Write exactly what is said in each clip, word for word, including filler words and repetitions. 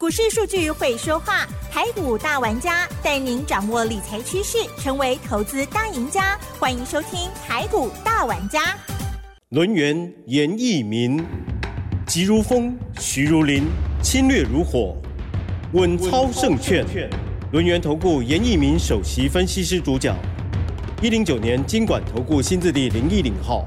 股市数据会说话，台股大玩家带您掌握理财趋势，成为投资大赢家。欢迎收听台股大玩家。轮源严益民，急如风，徐如林，侵略如火，稳操胜券。轮源投顾严益民首席分析师主讲，一零九年金管投顾新字第零一零号。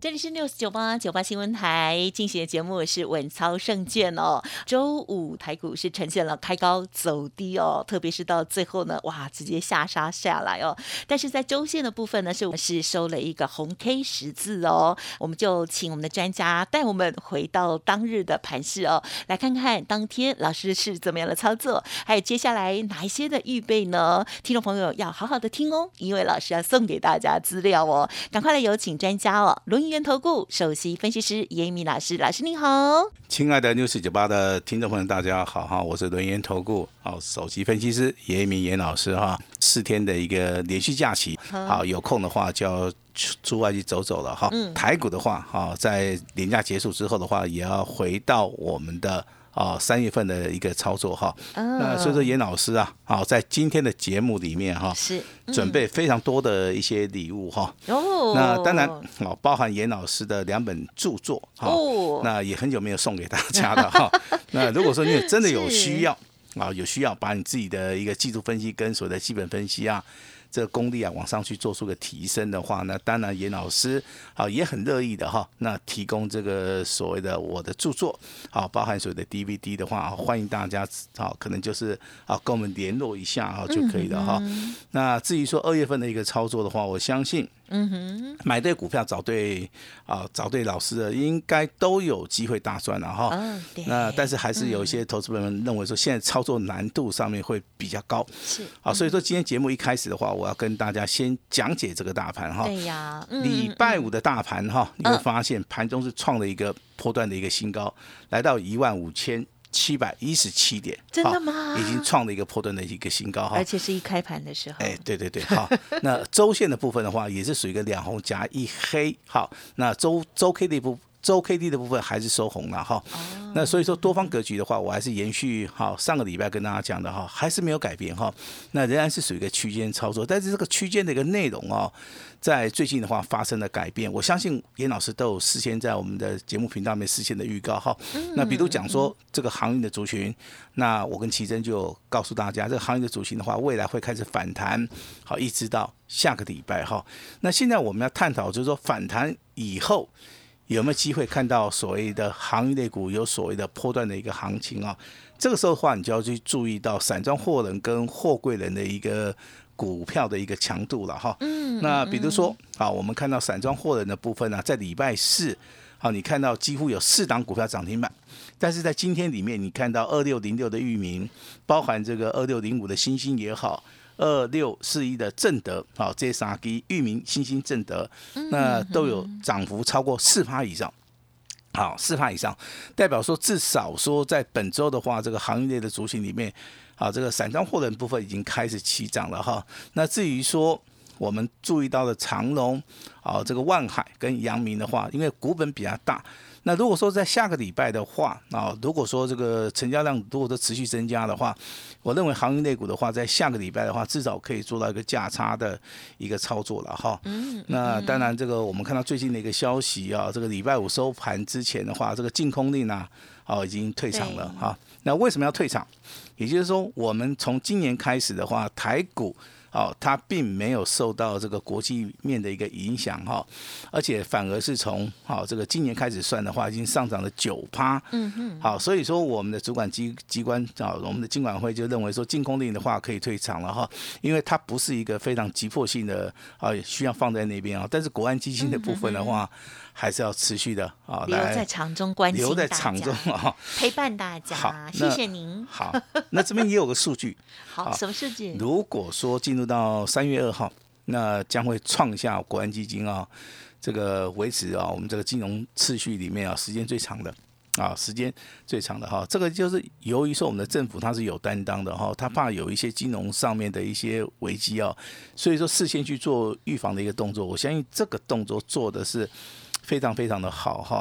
这里是 News 九八 九八 新闻台进行的节目是稳操胜券哦。周五台股是呈现了开高走低哦，特别是到最后呢，哇，直接下杀下来哦。但是在周线的部分呢，是是收了一个红 K 十字哦。我们就请我们的专家带我们回到当日的盘势哦，来看看当天老师是怎么样的操作，还有接下来哪一些的预备呢？听众朋友要好好的听哦，因为老师要送给大家资料哦，赶快来有请专家哦，轮源投顾首席分析师严益民老师，老师您好。亲爱的 News 九八 的听众朋友大家好，我是轮源投顾首席分析师严益民严老师。四天的一个连续假期，好，有空的话就要出外去走走了。嗯、台股的话在连假结束之后的话，也要回到我们的哦，三月份的一个操作哈、哦，那所以说严老师啊，好，在今天的节目里面哈，是、嗯、准备非常多的一些礼物哈、哦。那当然哦，包含严老师的两本著作哈、哦，那也很久没有送给大家了哈。那如果说你真的有需要啊，有需要把你自己的一个技术分析跟所谓的基本分析啊，这个功力啊往上去做出个提升的话，那当然严老师啊也很乐意的哈，那提供这个所谓的我的著作，好，包含所谓的 D V D 的话，欢迎大家好，可能就是啊跟我们联络一下哈就可以了哈、嗯。那至于说二月份的一个操作的话，我相信。嗯哼，买对股票，找对啊，找对老师的，应该都有机会大赚了哈。哦、那但是还是有一些投资朋友们认为说，现在操作难度上面会比较高。是、嗯、啊，所以说今天节目一开始的话，我要跟大家先讲解这个大盘哈。对呀，礼、嗯、拜五的大盘哈，你会发现盘中是创了一个波段的一个新高，来到一万五千。七百一十七点，真的吗？已经创了一个波段的一个新高，而且是一开盘的时候。哎，对对对，好，那周线的部分的话，也是属于一个两红夹一黑，好，那周周 K D 部周 K D 的部分还是收红了哈、哦。那所以说多方格局的话，我还是延续好上个礼拜跟大家讲的哈，还是没有改变哈。那仍然是属于一个区间操作，但是这个区间的一个内容哦。在最近的话发生了改变，我相信严老师都有事先在我们的节目频道里面事先的预告哈、嗯。那比如讲说这个航运的族群，那我跟奇珍就告诉大家，这个航运的族群的话，未来会开始反弹，好，一直到下个礼拜哈。那现在我们要探讨就是说反弹以后有没有机会看到所谓的航运类股有所谓的波段的一个行情啊？这个时候的话，你就要去注意到散装货人跟货柜人的一个。股票的一个强度了哈，那比如说啊，我们看到散装货人的部分呢、啊，在礼拜四，好，你看到几乎有四档股票涨停板，但是在今天里面，你看到二六零六的裕民，包含这个二六零五的星星也好，二六四一的正德，好，这些三支裕民、星星、正德，那都有涨幅超过四趴以上。好，四趴以上，代表说至少说在本周的话，这个行业类的族群里面，啊，这个散装货轮部分已经开始起涨了哈。那至于说我们注意到的长荣，啊，这个万海跟阳明的话，因为股本比较大，那如果说在下个礼拜的话，啊，如果说这个成交量如果说持续增加的话，我认为航运类股的话，在下个礼拜的话，至少可以做到一个价差的一个操作了哈。嗯。那当然，这个我们看到最近的一个消息啊，这个礼拜五收盘之前的话，这个净空令啊，哦，已经退场了哈。那为什么要退场？也就是说，我们从今年开始的话，台股。哦，它并没有受到这个国际面的一个影响哈，而且反而是从好这个今年开始算的话，已经上涨了九趴。嗯嗯。好，所以说我们的主管机机关啊，我们的金管会就认为说，净空令的话可以退场了哈，因为它不是一个非常急迫性的啊，需要放在那边啊。但是国安基金的部分的话，还是要持续的啊，留在场中关心大家，留在场中啊，陪伴大家。好，谢谢您。好，那这边也有个数据。好，什么数据？如果说进入到三月二号，那将会创下国安基金啊、哦，这个维持啊、哦，我们这个金融次序里面啊、哦，时间最长的啊，时间最长的哈、哦。这个就是由于说我们的政府它是有担当的哈、哦，它怕有一些金融上面的一些危机啊、哦，所以说事先去做预防的一个动作。我相信这个动作做的是非常非常的好哈、哦。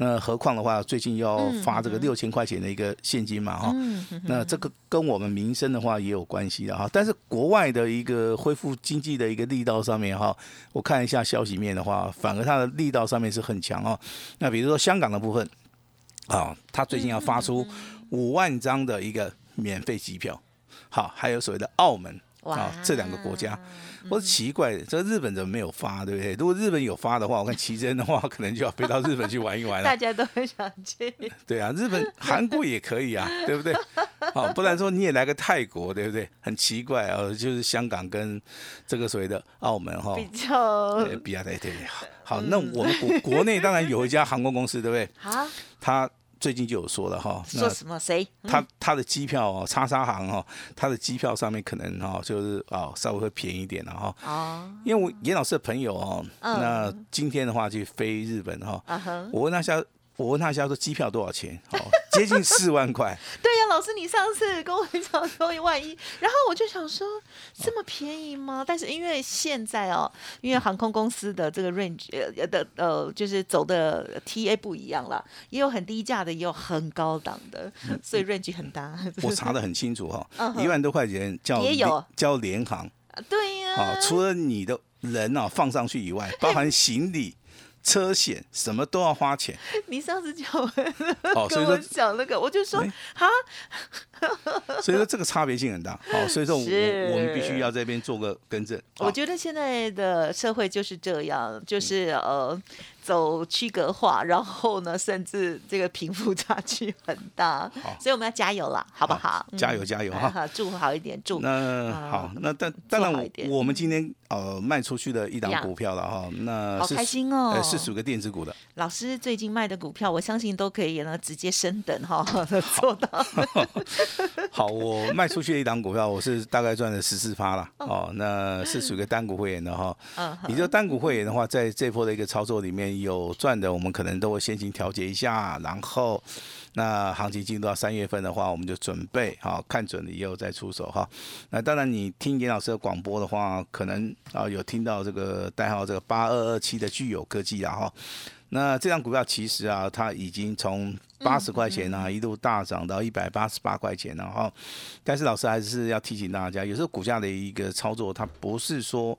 那何况的话，最近要发这个六千块钱的一个现金嘛，哈、嗯嗯，那这个跟我们民生的话也有关系的哈。但是国外的一个恢复经济的一个力道上面哈，我看一下消息面的话，反而它的力道上面是很强哦。那比如说香港的部分，啊，它最近要发出五万张的一个免费机票，好，还有所谓的澳门。啊、哦，这两个国家，我是奇怪的，这日本人没有发，对不对？如果日本有发的话，我看奇珍的话，可能就要飞到日本去玩一玩了。大家都很想去。对啊，日本、韩国也可以啊，对不对？好、哦，不然说你也来个泰国，对不对？很奇怪啊、哦，就是香港跟这个所谓的澳门哈、哦，比较比较对对对。好，那我们国国内当然有一家航空公司，对不对？好、啊，他。最近就有说了哈，说什么谁？他他的机票哦，叉叉航哦，他的机票上面可能哈就是哦稍微会便宜一点了哈。哦，因为我严老师的朋友哦，那今天的话去飞日本哈，我问他一下，我问他一下说机票多少钱？哦，接近四万块。对呀、啊，老师你上次跟我讲说一万一，然后我就想说这么便宜吗？但是因为现在哦，因为航空公司的这个 range 的呃就是走的 T A 不一样了，也有很低价的，也有很高档的，所以 range 很大。我查得很清楚哈、哦，一、uh-huh. 万多块钱叫也有叫联航。对呀、啊哦。除了你的人啊、哦、放上去以外，包含行李。车险什么都要花钱。你上次叫我跟我讲那个，我就说哈，所以说这个差别性很大。好，所以说我我们必须要这边做个更正。我觉得现在的社会就是这样，就是呃走区隔化，然后呢，甚至这个贫富差距很大。所以我们要加油啦，好不好？加油加油哈！祝好一点，祝。那好，那但当然我们今天。呃，卖出去的一档股票了哈，那好开心哦，呃、是属个电子股的。老师最近卖的股票，我相信都可以呢，直接升等哈，做到。好，我卖出去的一档股票，我是大概赚了十四趴了哦，那是属个单股会员的哈。你这单股会员的话，在这波的一个操作里面有赚的，我们可能都会先行调节一下，然后那行情进入到三月份的话，我们就准备好看准了以后再出手哈。那当然，你听严老师的广播的话，可能。啊，有听到这个代号这个八二二七的聚友科技啊哈，那这张股票其实啊，它已经从八十块钱啊一度大涨到一百八十八块钱了、啊、哈，但是老师还是要提醒大家，有时候股价的一个操作，它不是说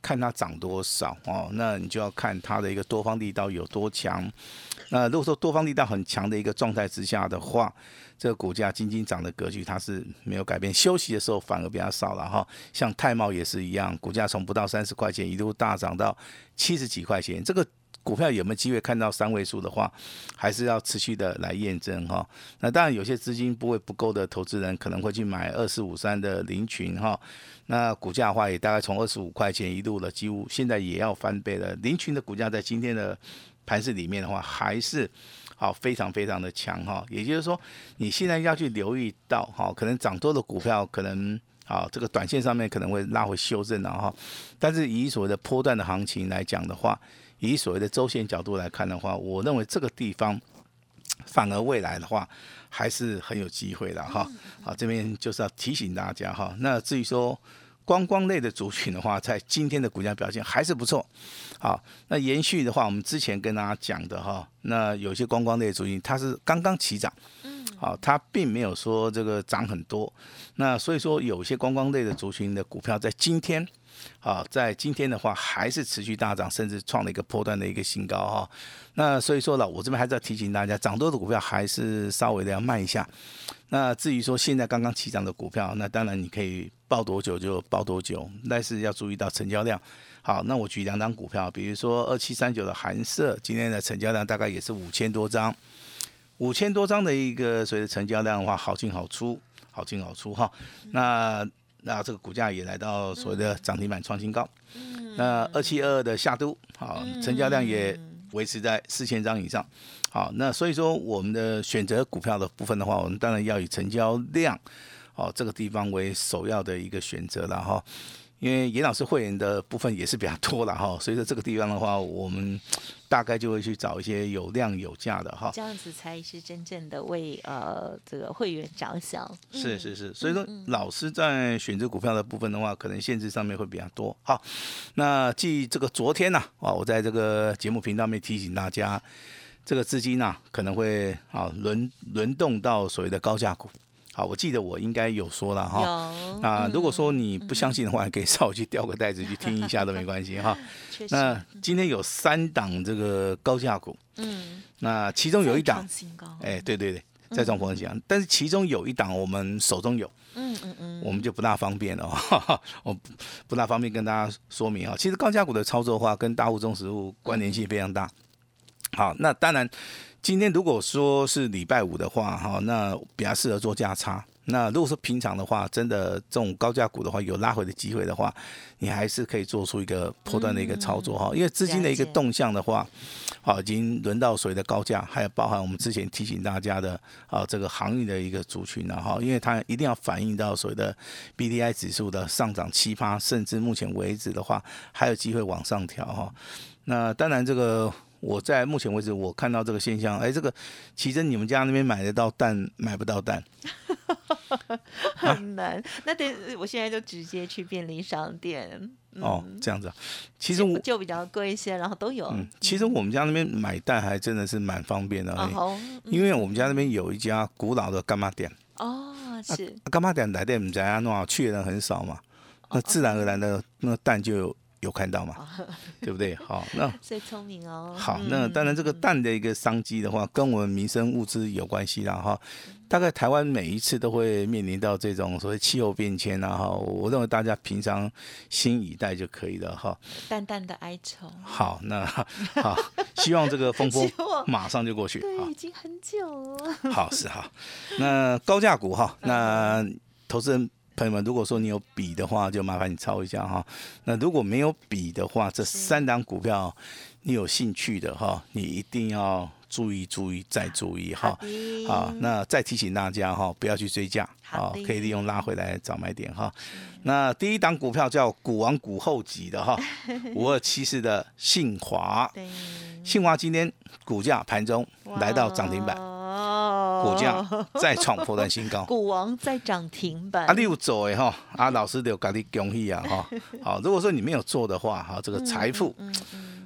看它涨多少哦，那你就要看它的一个多方力道有多强。那如果说多方力道很强的一个状态之下的话，这个股价仅仅涨的格局它是没有改变，休息的时候反而比较少了哈。像泰茂也是一样，股价从不到三十块钱一路大涨到七十几块钱，这个股票有没有机会看到三位数的话，还是要持续的来验证哈。那当然有些资金不会不够的投资人可能会去买二四五三的凌群哈，那股价的话也大概从二十五块钱一路了，几乎现在也要翻倍了。凌群的股价在今天的盘市里面的话，还是好非常非常的强哈，也就是说你现在要去留意到哈，可能涨多的股票可能好这个短线上面可能会拉回修正了哈，但是以所谓的波段的行情来讲的话，以所谓的周线角度来看的话，我认为这个地方反而未来的话还是很有机会的哈。好，这边就是要提醒大家哈。那至于说观光类的族群的话，在今天的股价表现还是不错。好，那延续的话，我们之前跟大家讲的哈，那有些观光类的族群它是刚刚起涨，嗯，好，它并没有说这个涨很多。那所以说，有些观光类的族群的股票在今天，好，在今天的话还是持续大涨，甚至创了一个波段的一个新高哈。那所以说了，我这边还是要提醒大家，涨多的股票还是稍微的要慢一下。那至于说现在刚刚起涨的股票，那当然你可以抱多久就抱多久，但是要注意到成交量。好，那我举两张股票，比如说二七三九的寒舍，今天的成交量大概也是五千多张，五千多张的一个所谓的成交量的话，好进好出，好进好出哈。那那这个股价也来到所谓的涨停板创新高。那二七二二的夏都，好，成交量也维持在四千张以上。好，那所以说我们的选择股票的部分的话，我们当然要以成交量，好、哦、这个地方为首要的一个选择了哈。因为严老师会员的部分也是比较多了哈，所以说这个地方的话，我们大概就会去找一些有量有价的哈。这样子才是真正的为呃这个会员着想。是是是，所以说老师在选择股票的部分的话，可能限制上面会比较多。好，那继这个昨天呢、啊，我在这个节目频道面提醒大家。这个资金啊可能会啊轮轮动到所谓的高价股。好，我记得我应该有说了哈。那如果说你不相信的话，可以稍微去掉个袋子去听一下都没关系哈。那今天有三档这个高价股，嗯，那其中有一档，哎，对对对，再创新高，但是其中有一档我们手中有，嗯嗯嗯，我们就不大方便了，我不大方便跟大家说明啊。其实高价股的操作的话，跟大户中实物关联性非常大。好，那当然。今天如果说是礼拜五的话，那比较适合做价差。那如果说平常的话，真的这种高价股的话，有拉回的机会的话，你还是可以做出一个波段的一个操作哈、嗯。因为资金的一个动向的话，已经轮到所谓的高价，还有包含我们之前提醒大家的这个航运的一个族群哈，因为它一定要反映到所谓的 B D I 指数的上涨七%，甚至目前为止的话，还有机会往上调哈。那当然这个。我在目前为止，我看到这个现象，哎，这个奇珍，你们家那边买得到蛋，买不到蛋，很难。啊、那得我现在就直接去便利商店。嗯、哦，这样子、啊，其实我 就, 就比较贵一些，然后都有。嗯，其实我们家那边买蛋还真的是蛮方便的、嗯，因为我们家那边有一家古老的干妈店。哦，是。啊、干妈店来的，我们家那去的人很少嘛，那自然而然的那个蛋就有。有看到嘛？对不对？好，那最聪明哦。好，那当然这个蛋的一个商机的话，跟我们民生物资有关系啦哈。大概台湾每一次都会面临到这种所谓气候变迁啊哈，我认为大家平常心以待就可以了哈。淡淡的哀愁。好，那好，希望这个风波马上就过去。对，已经很久了。好，是好。那高价股哈，那投资人。朋友们，如果说你有笔的话，就麻烦你抄一下哈。那如果没有笔的话，这三档股票你有兴趣的哈，你一定要注意、注意再注意哈。好，那再提醒大家哈，不要去追价，好，可以利用拉回来找买点哈。那第一档股票叫股王股后级的哈，五二七四的信华，信华今天股价盘中来到涨停板。股价再创波段新高，股王再涨停板。啊，你有做的哈，啊老师就跟你恭喜啊哈。好，如果说你没有做的话，哈，这个财富，嗯嗯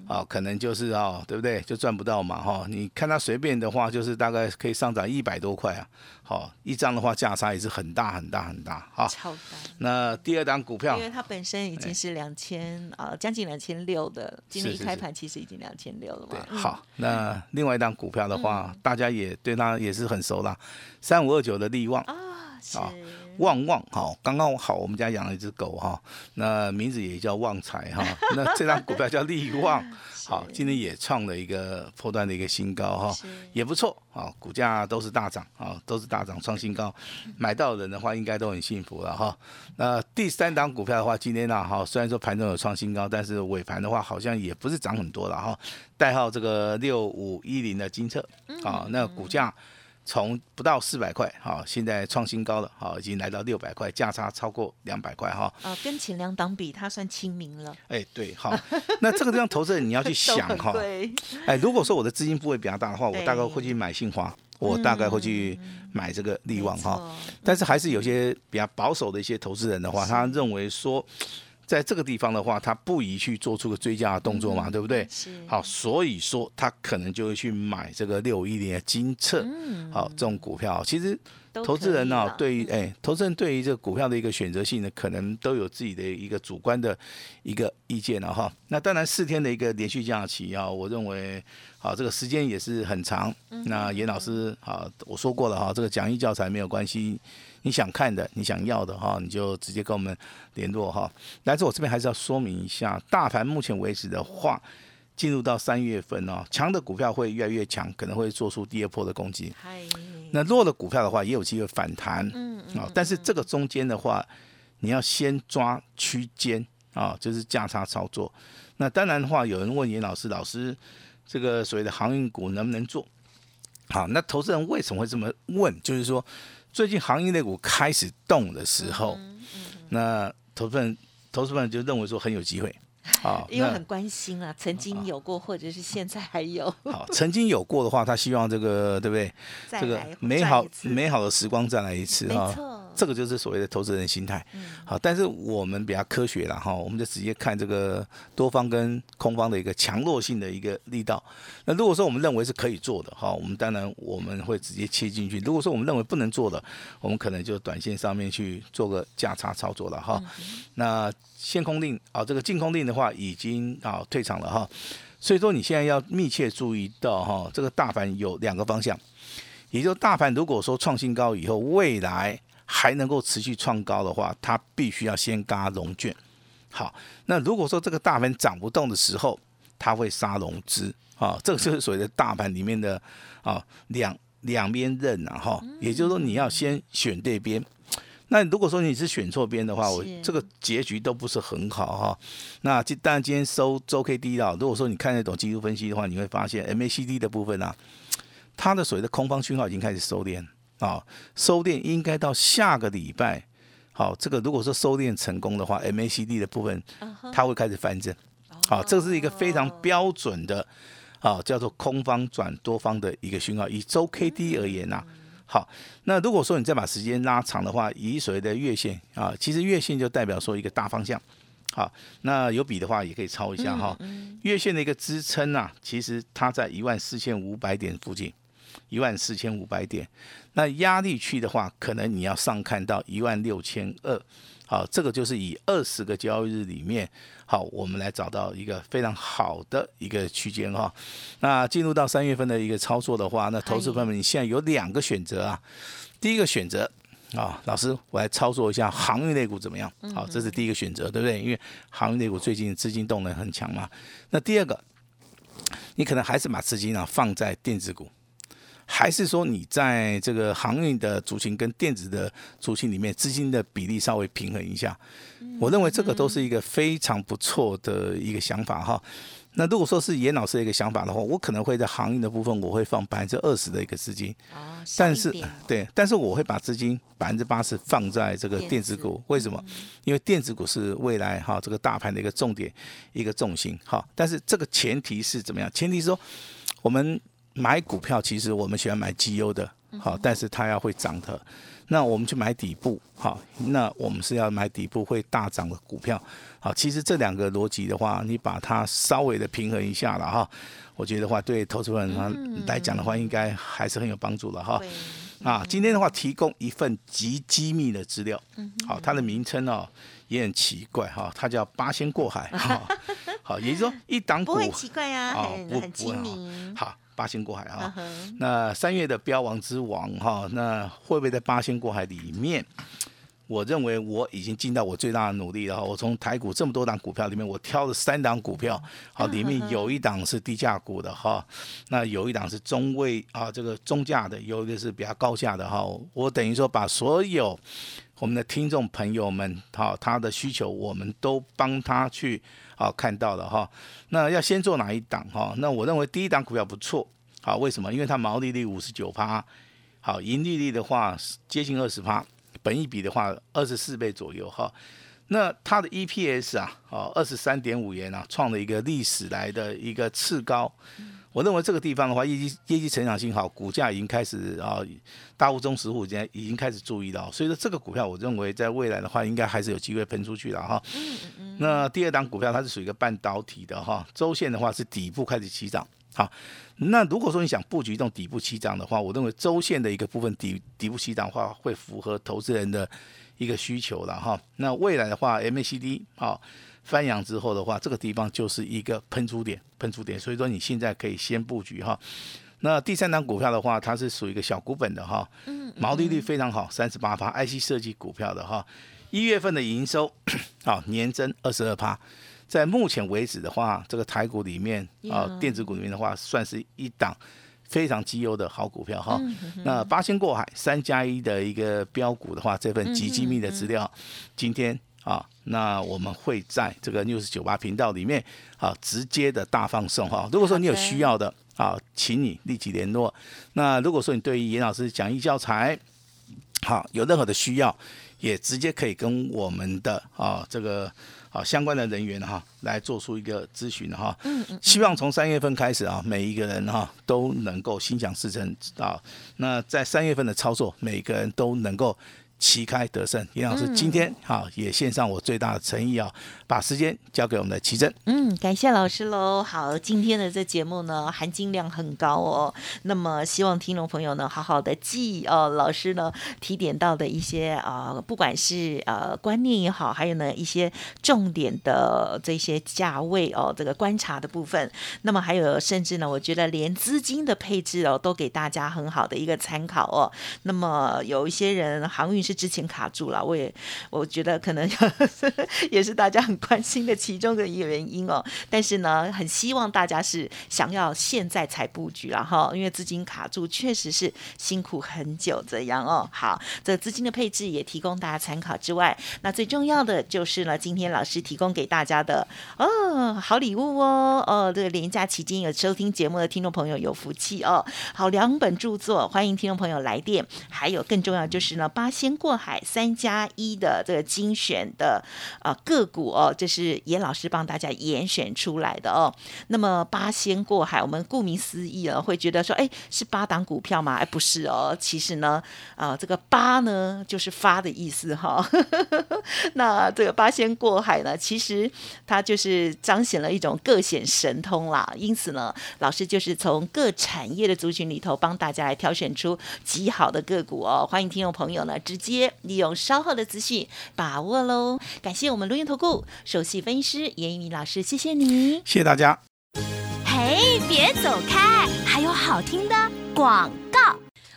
嗯、啊，可能就是啊，对不对？就赚不到嘛哈。你看它随便的话，就是大概可以上涨一百多块啊。好，一张的话价差也是很大很大很大哈。超大。那第二档股票，因为它本身已经是两千啊，将近两千六的，今天一开盘其实已经两千六了嘛。对，好，那另外一档股票的话，嗯、大家也对它也是很熟啦，三五二九的力旺啊，啊，旺旺好，刚刚好我们家养了一只狗哈，那名字也叫旺财哈，那这张股票叫力旺。好，今天也创了一个波段的一个新高哈，也不错啊，股价都是大涨啊，都是大涨创新高，买到的人的话应该都很幸福了哈。那第三档股票的话，今天呢哈，虽然说盘中有创新高，但是尾盘的话好像也不是涨很多了哈，代号这个六五一零的金策啊，那股价。从不到四百块，好，现在创新高了，好，已经来到六百块，价差超过两百块，哈。啊，跟前两档比，它算亲民了。哎、欸，对，好，那这个地方投资人你要去想哈，哎，如果说我的资金部位比较大的话，我大概会去买信华，我大概会去买这个力旺哈、嗯，但是还是有些比较保守的一些投资人的话，他认为说。在这个地方的话，他不宜去做出个追加的动作嘛，嗯、对不对？好，所以说他可能就会去买这个六一零的金策，嗯、好这种股票。其实投资人啊，对于哎，投资人对于这个股票的一个选择性呢，可能都有自己的一个主观的一个意见了哈。那当然四天的一个连续假期啊，我认为好这个时间也是很长。嗯、那严老师啊，我说过了哈，这个讲义教材没有关系。你想看的，你想要的哈，你就直接跟我们联络哈。但是我这边还是要说明一下，大盘目前为止的话，进入到三月份哦，强的股票会越来越强，可能会做出第二波的攻击。那弱的股票的话，也有机会反弹。嗯嗯。但是这个中间的话，你要先抓区间啊，就是价差操作。那当然的话，有人问严老师，老师这个所谓的航运股能不能做？好，那投资人为什么会这么问？就是说。最近航运类股开始动的时候，嗯嗯、那投资人投资人就认为说很有机会，好，因为很关心啊，曾经有过或者是现在还有。好，曾经有过的话，他希望这个对不对？这个美好美好的时光再来一次啊，这个就是所谓的投资人心态。好，但是我们比较科学了哈，我们就直接看这个多方跟空方的一个强弱性的一个力道。那如果说我们认为是可以做的哈，我们当然我们会直接切进去；如果说我们认为不能做的，我们可能就短线上面去做个价差操作了哈。那限空令啊，这个禁空令的话已经啊退场了哈。所以说你现在要密切注意到哈，这个大盘有两个方向，也就是大盘如果说创新高以后，未来还能够持续创高的话，它必须要先嘎融券。好，那如果说这个大盘涨不动的时候，它会杀融资啊，这个就是所谓的大盘里面的啊两两边刃啊哈，也就是说你要先选对边。那如果说你是选错边的话，我这个结局都不是很好哈。那当然今天收周 K D 了，如果说你看得懂技术分析的话，你会发现 M A C D 的部分啊，它的所谓的空方讯号已经开始收敛啊，收敛应该到下个礼拜，好，这个如果说收敛成功的话 ，M A C D 的部分它会开始翻正，好，这是一个非常标准的啊叫做空方转多方的一个讯号。以周 K D 而言啊。好，那如果说你再把时间拉长的话，以所谓的月线啊，其实月线就代表说一个大方向。好，那有笔的话也可以抄一下哈、嗯嗯。月线的一个支撑啊，其实它在一万四千五百点附近，一万四千五百点。那压力区的话，可能你要上看到一万六千二。好，这个就是以二十个交易日里面，好，我们来找到一个非常好的一个区间哈。那进入到三月份的一个操作的话，那投资朋友们，你现在有两个选择啊。第一个选择啊，老师，我来操作一下航运类股怎么样？好，这是第一个选择，对不对？因为航运类股最近资金动能很强嘛。那第二个，你可能还是把资金啊放在电子股。还是说你在这个航运的族群跟电子的族群里面资金的比例稍微平衡一下，我认为这个都是一个非常不错的一个想法哈。那如果说是严老师的一个想法的话，我可能会在航运的部分我会放百分之二十的一个资金，但是对，但是我会把资金百分之八十放在这个电子股，为什么？因为电子股是未来哈这个大盘的一个重点一个重心哈。但是这个前提是怎么样？前提是说我们。买股票其实我们喜欢买绩优的，好，但是它要会涨的。那我们去买底部，好，那我们是要买底部会大涨的股票，好，其实这两个逻辑的话，你把它稍微的平衡一下了哈，我觉得话对投资人来讲的话，应该还是很有帮助了哈。啊，今天的话提供一份极机密的资料，好，它的名称哦也很奇怪哈，它叫八仙过海，好，也就是说一档股不会奇怪啊，很很亲民，好。八仙过海哈，那三月的标王之王哈，那会不会在八仙过海里面？我认为我已经尽到我最大的努力了。我从台股这么多档股票里面，我挑了三档股票，好，里面有一档是低价股的哈，那有一档是中位啊这个中价的，有一个是比较高价的哈。我等于说把所有我们的听众朋友们哈，他的需求我们都帮他去。好，看到了哈，那要先做哪一档哈？那我认为第一档股票不错，好，为什么？因为它毛利率五十九趴，好，盈利率的话接近二十趴，本益比的话二十四倍左右哈。那它的 E P S 啊，好，二十三点五元啊，创了一个历史来的一个次高。我认为这个地方的话，业绩业绩成长性好，股价已经开始啊，大户、中实户已经开始注意到，所以说这个股票我认为在未来的话，应该还是有机会喷出去了哈。那第二档股票它是属于一个半导体的哈，周线的话是底部开始起涨，好，那如果说你想布局一种底部起涨的话，我认为周线的一个部分底底部起涨的话，会符合投资人的一个需求了哈。那未来的话 ，M A C D 啊。翻扬之后的话，这个地方就是一个喷出点，喷出点，所以说你现在可以先布局哈。那第三档股票的话，它是属于一个小股本的哈，毛利率非常好，三十八趴 I C 设计股票的哈，一月份的营收啊年增二十二趴，在目前为止的话，这个台股里面啊电子股里面的话，算是一档非常绩优的好股票哈。那八仙过海三加一的一个标股的话，这份极机密的资料，今天。啊，那我们会在这个 News 九十八 频道里面啊直接的大放送哈。如果说你有需要的啊，请你立即联络。那如果说你对于严老师讲义教材好有任何的需要，也直接可以跟我们的啊这个啊相关的人员哈、啊、来做出一个咨询哈。希望从三月份开始啊，每一个人哈、啊、都能够心想事成啊。那在三月份的操作，每个人都能够。旗开得胜。严老师今天好也献上我最大的诚意啊，把时间交给我们的奇珍。嗯，感谢老师喽。好，今天的这节目呢含金量很高哦，那么希望听众朋友呢好好的记哦，老师呢提点到的一些啊、呃，不管是呃观念也好，还有呢一些重点的这些价位哦，这个观察的部分。那么还有甚至呢，我觉得连资金的配置哦，都给大家很好的一个参考哦。那么有一些人航运是之前卡住了，我也我觉得可能也是大家很关心的其中的一个原因哦。但是呢，很希望大家是想要现在才布局啦哈，因为资金卡住确实是辛苦很久这样哦。好，这资金的配置也提供大家参考之外，那最重要的就是呢，今天老师提供给大家的哦好礼物哦哦，这个连假期间有收听节目的听众朋友有福气哦。好，两本著作，欢迎听众朋友来电，还有更重要就是呢，八仙过海三加一的这个精选的、呃、个股哦，这是严老师帮大家严选出来的哦。那么八仙过海，我们顾名思义呢，会觉得说，哎，是八档股票吗？哎，不是哦，其实呢，啊、呃，这个八呢就是发的意思哈、哦。那这个八仙过海呢，其实它就是彰显了一种各显神通啦。因此呢，老师就是从各产业的族群里头帮大家来挑选出极好的个股哦。欢迎听众朋友呢直接利用稍后的资讯把握喽。感谢我们录音投顾首席分析师严一鸣老师，谢谢你，谢谢大家。嘿，别走开，还有好听的广告。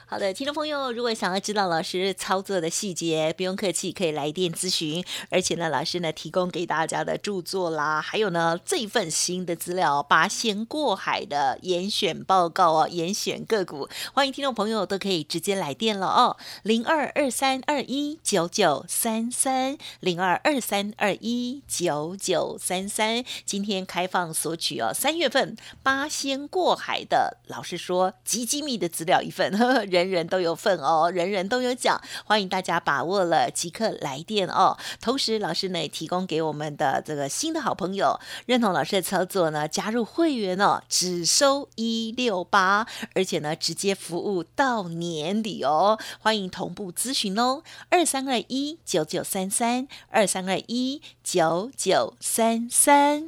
好的，听众朋友，如果想要知道老师操作的细节，不用客气，可以来电咨询。而且呢，老师呢提供给大家的著作啦，还有呢这份新的资料《八仙过海》的严选报告哦，严选个股，欢迎听众朋友都可以直接来电了哦，零二二三二一九九三三，零二二三二一九九三三，今天开放索取哦，三月份《八仙过海》的，老师说极机密的资料一份，呵呵，人。人人都有份哦，人人都有奖，欢迎大家把握了，即刻来电哦。同时，老师呢也提供给我们的这个新的好朋友，认同老师的操作呢，加入会员哦，只收一六八，而且呢直接服务到年底哦。欢迎同步咨询哦，二三二一九九三三，二三二一九九三三。